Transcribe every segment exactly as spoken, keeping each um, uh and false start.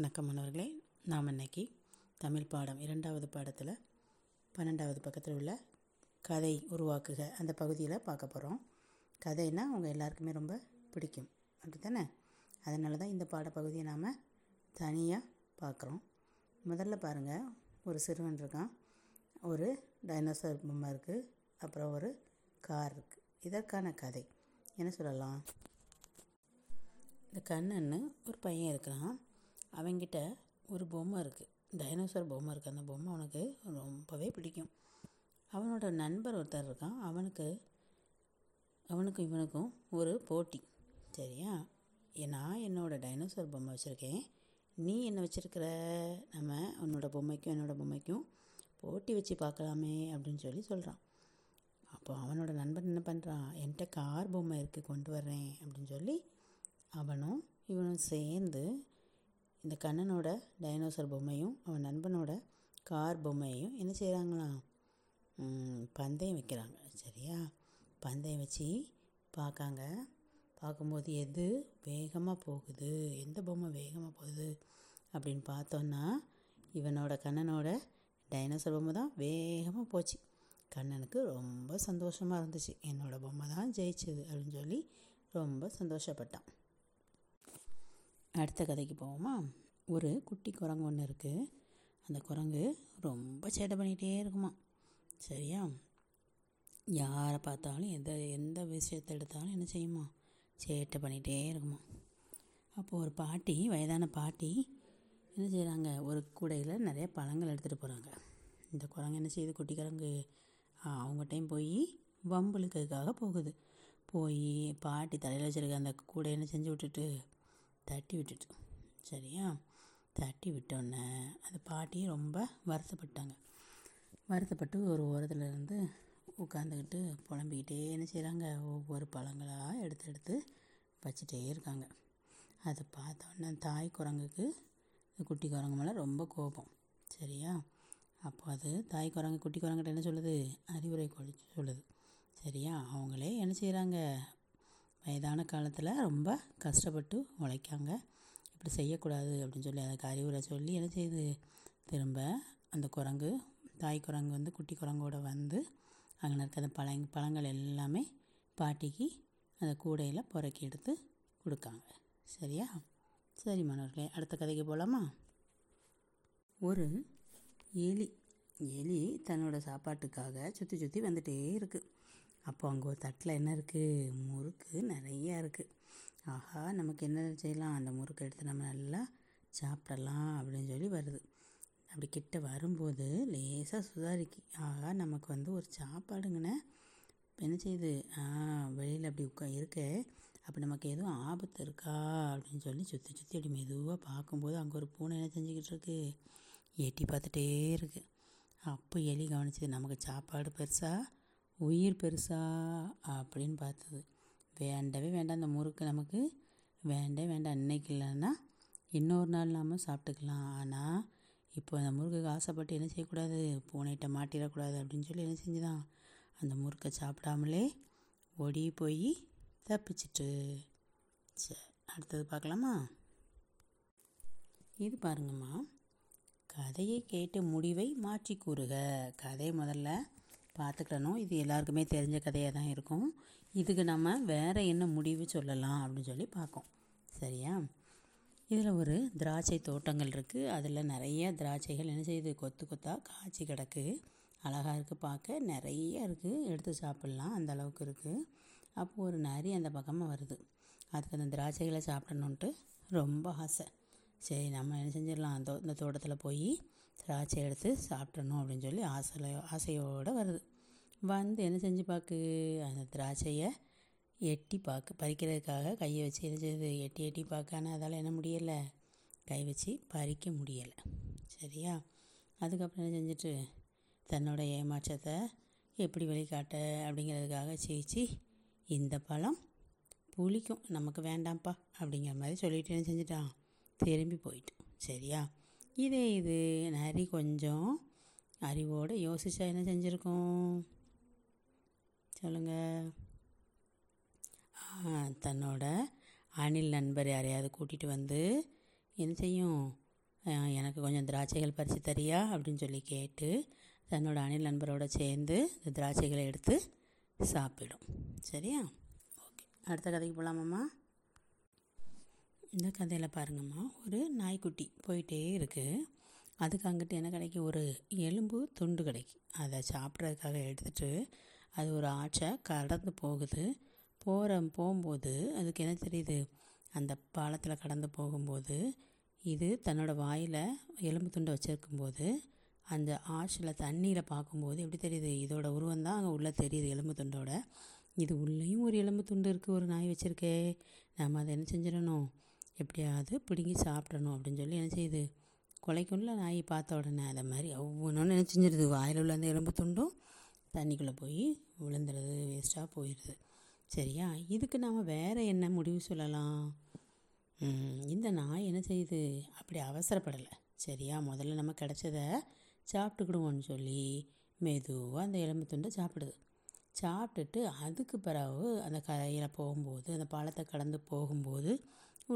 வணக்கம் மாணவர்களே. நாம் இன்னைக்கு தமிழ் பாடம் இரண்டாவது பாடத்தில் பன்னெண்டாவது பக்கத்தில் உள்ள கதை உருவாக்குக அந்த பகுதியில் பார்க்க போகிறோம். கதைன்னா அவங்க எல்லாருக்குமே ரொம்ப பிடிக்கும், அப்படி தானே? அதனால தான் இந்த பாடப்பகுதியை நாம் தனியாக பார்க்குறோம். முதல்ல பாருங்கள், ஒரு சிறுவன் இருக்கான், ஒரு டைனோசர் பொம்மை இருக்குது, அப்புறம் ஒரு கார் இருக்குது. இதற்கான கதை என்ன சொல்லலாம்? இந்த கண்ணன்னு ஒரு பையன் இருக்கிறான், அவங்கிட்ட ஒரு பொம்மை இருக்குது, டைனோசர் பொம்மை இருக்குது. அந்த பொம்மை அவனுக்கு ரொம்பவே பிடிக்கும். அவனோட நண்பர் ஒருத்தர் இருக்கான், அவனுக்கு அவனுக்கும் இவனுக்கும் ஒரு போட்டி. சரியா, நான் என்னோடய டைனோசர் பொம்மை வச்சுருக்கேன், நீ என்ன வச்சுருக்கிற, நம்ம உன்னோட பொம்மைக்கும் என்னோடய பொம்மைக்கும் போட்டி வச்சு பார்க்கலாமே அப்படின்னு சொல்லி சொல்கிறான். அப்போ அவனோட நண்பன் என்ன பண்ணுறான், என்கிட்ட கார் பொம்மை இருக்குது, கொண்டு வர்றேன் அப்படின்னு சொல்லி அவனும் இவனும் சேர்ந்து இந்த கண்ணனோட டைனோசர் பொம்மையும் அவன் நண்பனோட கார் பொம்மையும் என்ன செய்கிறாங்களாம், பந்தயம் வைக்கிறாங்க. சரியா, பந்தயம் வச்சு பார்க்காங்க. பார்க்கும்போது எது வேகமாக போகுது, எந்த பொம்மை வேகமாக போகுது அப்படின்னு பார்த்தோன்னா இவனோட கண்ணனோட டைனோசர் பொம்மை தான் வேகமாக போச்சு. கண்ணனுக்கு ரொம்ப சந்தோஷமாக இருந்துச்சு, என்னோடய பொம்மை தான் ஜெயிச்சது அப்படின்னு சொல்லி ரொம்ப சந்தோஷப்பட்டான். அடுத்த கதைக்கு போவோமா? ஒரு குட்டி குரங்கு ஒன்று இருக்குது, அந்த குரங்கு ரொம்ப சேட்டை பண்ணிகிட்டே இருக்குமா. சரியா, யாரை பார்த்தாலும் எந்த எந்த விஷயத்தை எடுத்தாலும் என்ன செய்யுமா, சேட்டை பண்ணிகிட்டே இருக்குமா. அப்போது ஒரு பாட்டி, வயதான பாட்டி என்ன செய்கிறாங்க, ஒரு கூடையில் நிறைய பழங்கள் எடுத்துகிட்டு போகிறாங்க. இந்த குரங்கு என்ன செய்யுது, குட்டி குரங்கு அவங்ககிட்டையும் போய் வம்புழுக்கிறதுக்காக போகுது. போய் பாட்டி தலையில் வச்சுருக்க அந்த கூடை என்ன செஞ்சு விட்டுட்டு தட்டி விட்டுட்டு. சரியா, தட்டி விட்டோன்னே அந்த பாட்டி ரொம்ப வருத்தப்பட்டாங்க. வருத்தப்பட்டு ஒரு ஓரத்தில் இருந்து உட்காந்துக்கிட்டு புலம்பிக்கிட்டே என்ன செய்கிறாங்க, ஒவ்வொரு பழங்களாக எடுத்து எடுத்து வச்சுட்டே இருக்காங்க. அதை பார்த்தோன்னே தாய் குரங்குக்கு குட்டி குரங்கு மேலே ரொம்ப கோபம். சரியா, அப்போ அது தாய் குரங்கு குட்டி குரங்கிட்ட என்ன சொல்லுது, அறிவுரை கொடுத்து சொல்லுது. சரியா, அவங்களே என்ன செய்கிறாங்க, வயதான காலத்தில் ரொம்ப கஷ்டப்பட்டு உழைக்காங்க, இப்படி செய்யக்கூடாது அப்படின்னு சொல்லி அதுக்கு அறிவுரை சொல்லி என்ன செய்யுது, திரும்ப அந்த குரங்கு தாய் குரங்கு வந்து குட்டி குரங்கோடு வந்து அங்கே இருக்கிற அந்த பழங் பழங்கள் எல்லாமே பாட்டிக்கு அந்த கூடையில் பொறக்கி எடுத்து கொடுக்காங்க. சரியா, சரி மாணவர்களே, அடுத்த கதைக்கு போகலாமா? ஒரு எலி எலி தன்னோட சாப்பாட்டுக்காக சுற்றி சுற்றி வந்துகிட்டே இருக்குது. அப்போது அங்கே ஒரு தட்டில் என்ன இருக்குது, முறுக்கு நிறையா இருக்குது. ஆஹா, நமக்கு என்ன செய்யலாம், அந்த முறுக்கு எடுத்து நம்ம நல்லா சாப்பிடலாம் அப்படின்னு சொல்லி வருது. அப்படி கிட்ட வரும்போது லேசாக சுதாரிக்கு, ஆஹா நமக்கு வந்து ஒரு சாப்பாடுங்கன்னு என்ன செய்யுது, வெளியில் அப்படி உட்கா இருக்க, அப்போ நமக்கு எதுவும் ஆபத்து இருக்கா அப்படின்னு சொல்லி சுற்றி சுற்றி அப்படி மெதுவாக பார்க்கும்போது அங்கே ஒரு பூனை என்ன செஞ்சுக்கிட்டு இருக்கு, எட்டி பார்த்துட்டே இருக்குது. அப்போ எலி கவனிச்சது, நமக்கு சாப்பாடு பெருசாக உயிர் பெருசா அப்படின்னு பார்த்தது. வேண்டவே வேண்டாம், அந்த முறுக்கு நமக்கு வேண்டவே வேண்டாம், இன்றைக்கி இல்லைன்னா இன்னொரு நாள் நாம் சாப்பிட்டுக்கலாம். ஆனால் இப்போ அந்த முறுக்குக்கு ஆசைப்பட்டு என்ன செய்யக்கூடாது, பூனைகிட்ட மாட்டிடக்கூடாது அப்படின்னு சொல்லி என்ன செஞ்சுதான், அந்த முறுக்கை சாப்பிடாமலே ஓடி போய் தப்பிச்சிட்டு. சரி, அடுத்தது பார்க்கலாமா? இது பாருங்கம்மா, கதையை கேட்டு முடிவை மாற்றி கூறுக. கதை முதல்ல பார்த்துக்கிடணும், இது எல்லாருக்குமே தெரிஞ்ச கதையாக தான் இருக்கும். இதுக்கு நம்ம வேறு என்ன முடிவு சொல்லலாம் அப்படின்னு சொல்லி பார்க்கோம். சரியா, இதில் ஒரு திராட்சை தோட்டங்கள் இருக்குது, அதில் நிறைய திராட்சைகள் என்ன செய்யுது, கொத்து கொத்தாக காய்ச்சி கிடக்கு, அழகாக இருக்குது பார்க்க, நிறைய இருக்குது, எடுத்து சாப்பிட்லாம் அந்த அளவுக்கு இருக்குது. அப்போது ஒரு நரி அந்த பக்கமாக வருது, அதுக்கு அந்த திராட்சைகளை சாப்பிடணுன்ட்டு ரொம்ப ஆசை. சரி, நம்ம என்ன செஞ்சிடலாம், அந்த இந்த தோட்டத்தில் போய் திராட்சை எடுத்து சாப்பிடணும் அப்படின்னு சொல்லி ஆசை ஆசையோடு வருது. வந்து என்ன செஞ்சு பார்க்கு, அந்த திராட்சையை எட்டி பார்க்கு, பறிக்கிறதுக்காக கையை வச்சு என்ன செய்யுது, எட்டி எட்டி பார்க்க. ஆனால் அதால் என்ன முடியலை, கை வச்சு பறிக்க முடியலை. சரியா, அதுக்கப்புறம் என்ன செஞ்சுட்டு தன்னோட ஏமாற்றத்தை எப்படி வெளிக்காட்ட அப்படிங்கிறதுக்காக சீச்சி, இந்த பழம் புளிக்கும், நமக்கு வேண்டாம்ப்பா அப்படிங்கிற மாதிரி சொல்லிட்டு என்ன செஞ்சுட்டான், திரும்பி போயிட்டோம். சரியா, இதே இது நரி கொஞ்சம் அறிவோடு யோசித்தா என்ன செஞ்சுருக்கோம் சொல்லுங்கள், தன்னோட அணில் நண்பர் யாரையாவது கூட்டிகிட்டு வந்து என்ன செய்யும், எனக்கு கொஞ்சம் திராட்சைகள் பறித்து தரியா அப்படின்னு சொல்லி கேட்டு தன்னோட அணில் நண்பரோடு சேர்ந்து இந்த திராட்சைகளை எடுத்து சாப்பிடும். சரியா? ஓகே, அடுத்த கதைக்கு போகலாமாம்மா. இந்த கதையில் பாருங்கம்மா, ஒரு நாய்க்குட்டி போயிட்டே இருக்குது. அதுக்கு அங்கிட்டு என்ன கிடைக்கும்? ஒரு எலும்பு துண்டு கிடைக்கும். அதை சாப்பிட்றதுக்காக எடுத்துகிட்டு அது ஒரு ஆற்றை கடந்து போகுது. போகிற போகும்போது அதுக்கு என்ன தெரியுது? அந்த பாலத்தில் கடந்து போகும்போது இது தன்னோட வாயில் எலும்பு துண்டை வச்சுருக்கும்போது அந்த ஆற்றில் தண்ணியில் பார்க்கும்போது எப்படி தெரியுது? இதோட உருவம் தான் அங்கே உள்ளே தெரியுது எலும்பு துண்டோட. இது உள்ளேயும் ஒரு எலும்பு துண்டு இருக்குது, ஒரு நாய் வச்சுருக்கே, நம்ம அதை என்ன செஞ்சிடணும், எப்படியாவது பிடுங்கி சாப்பிடணும் அப்படின்னு சொல்லி என்ன செய்யுது? கொலைக்குள்ளே நாய் பார்த்த உடனே அதை மாதிரி ஒவ்வொன்றும் என்ன செஞ்சிடுது? வாயில் உள்ள அந்த எலும்பு துண்டும் தண்ணிக்குள்ளே போய் விழுந்துடுது, வேஸ்ட்டாக போயிடுது. சரியா? இதுக்கு நாம் வேறு என்ன முடிவு சொல்லலாம்? இந்த நாய் என்ன செய்யுது? அப்படி அவசரப்படலை. சரியா? முதல்ல நம்ம கிடச்சதை சாப்பிட்டுக்கிடுவோன்னு சொல்லி மெதுவாக அந்த எலும்பு துண்டை சாப்பிடுது. சாப்பிட்டுட்டு அதுக்கு பிறகு அந்த கரையில் போகும்போது, அந்த பாலத்தை கடந்து போகும்போது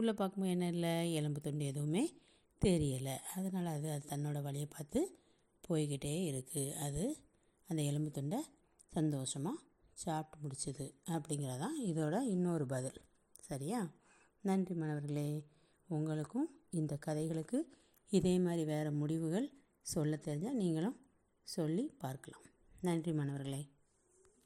உள்ளே பார்க்கும்போது என்ன இல்லை, எலும்பு துண்டு எதுவுமே தெரியலை. அதனால் அது அது தன்னோட வழியை பார்த்து போய்கிட்டே இருக்குது. அது அந்த எலும்பு துண்டை சந்தோஷமாக சாப்பிட்டு முடிச்சுது. அப்படிங்கிறதான் இதோட இன்னொரு பதில். சரியா? நன்றி மாணவர்களே. உங்களுக்கும் இந்த கதைகளுக்கு இதே மாதிரி வேறு முடிவுகள் சொல்ல தெரிஞ்சால் நீங்களும் சொல்லி பார்க்கலாம். நன்றி மாணவர்களே.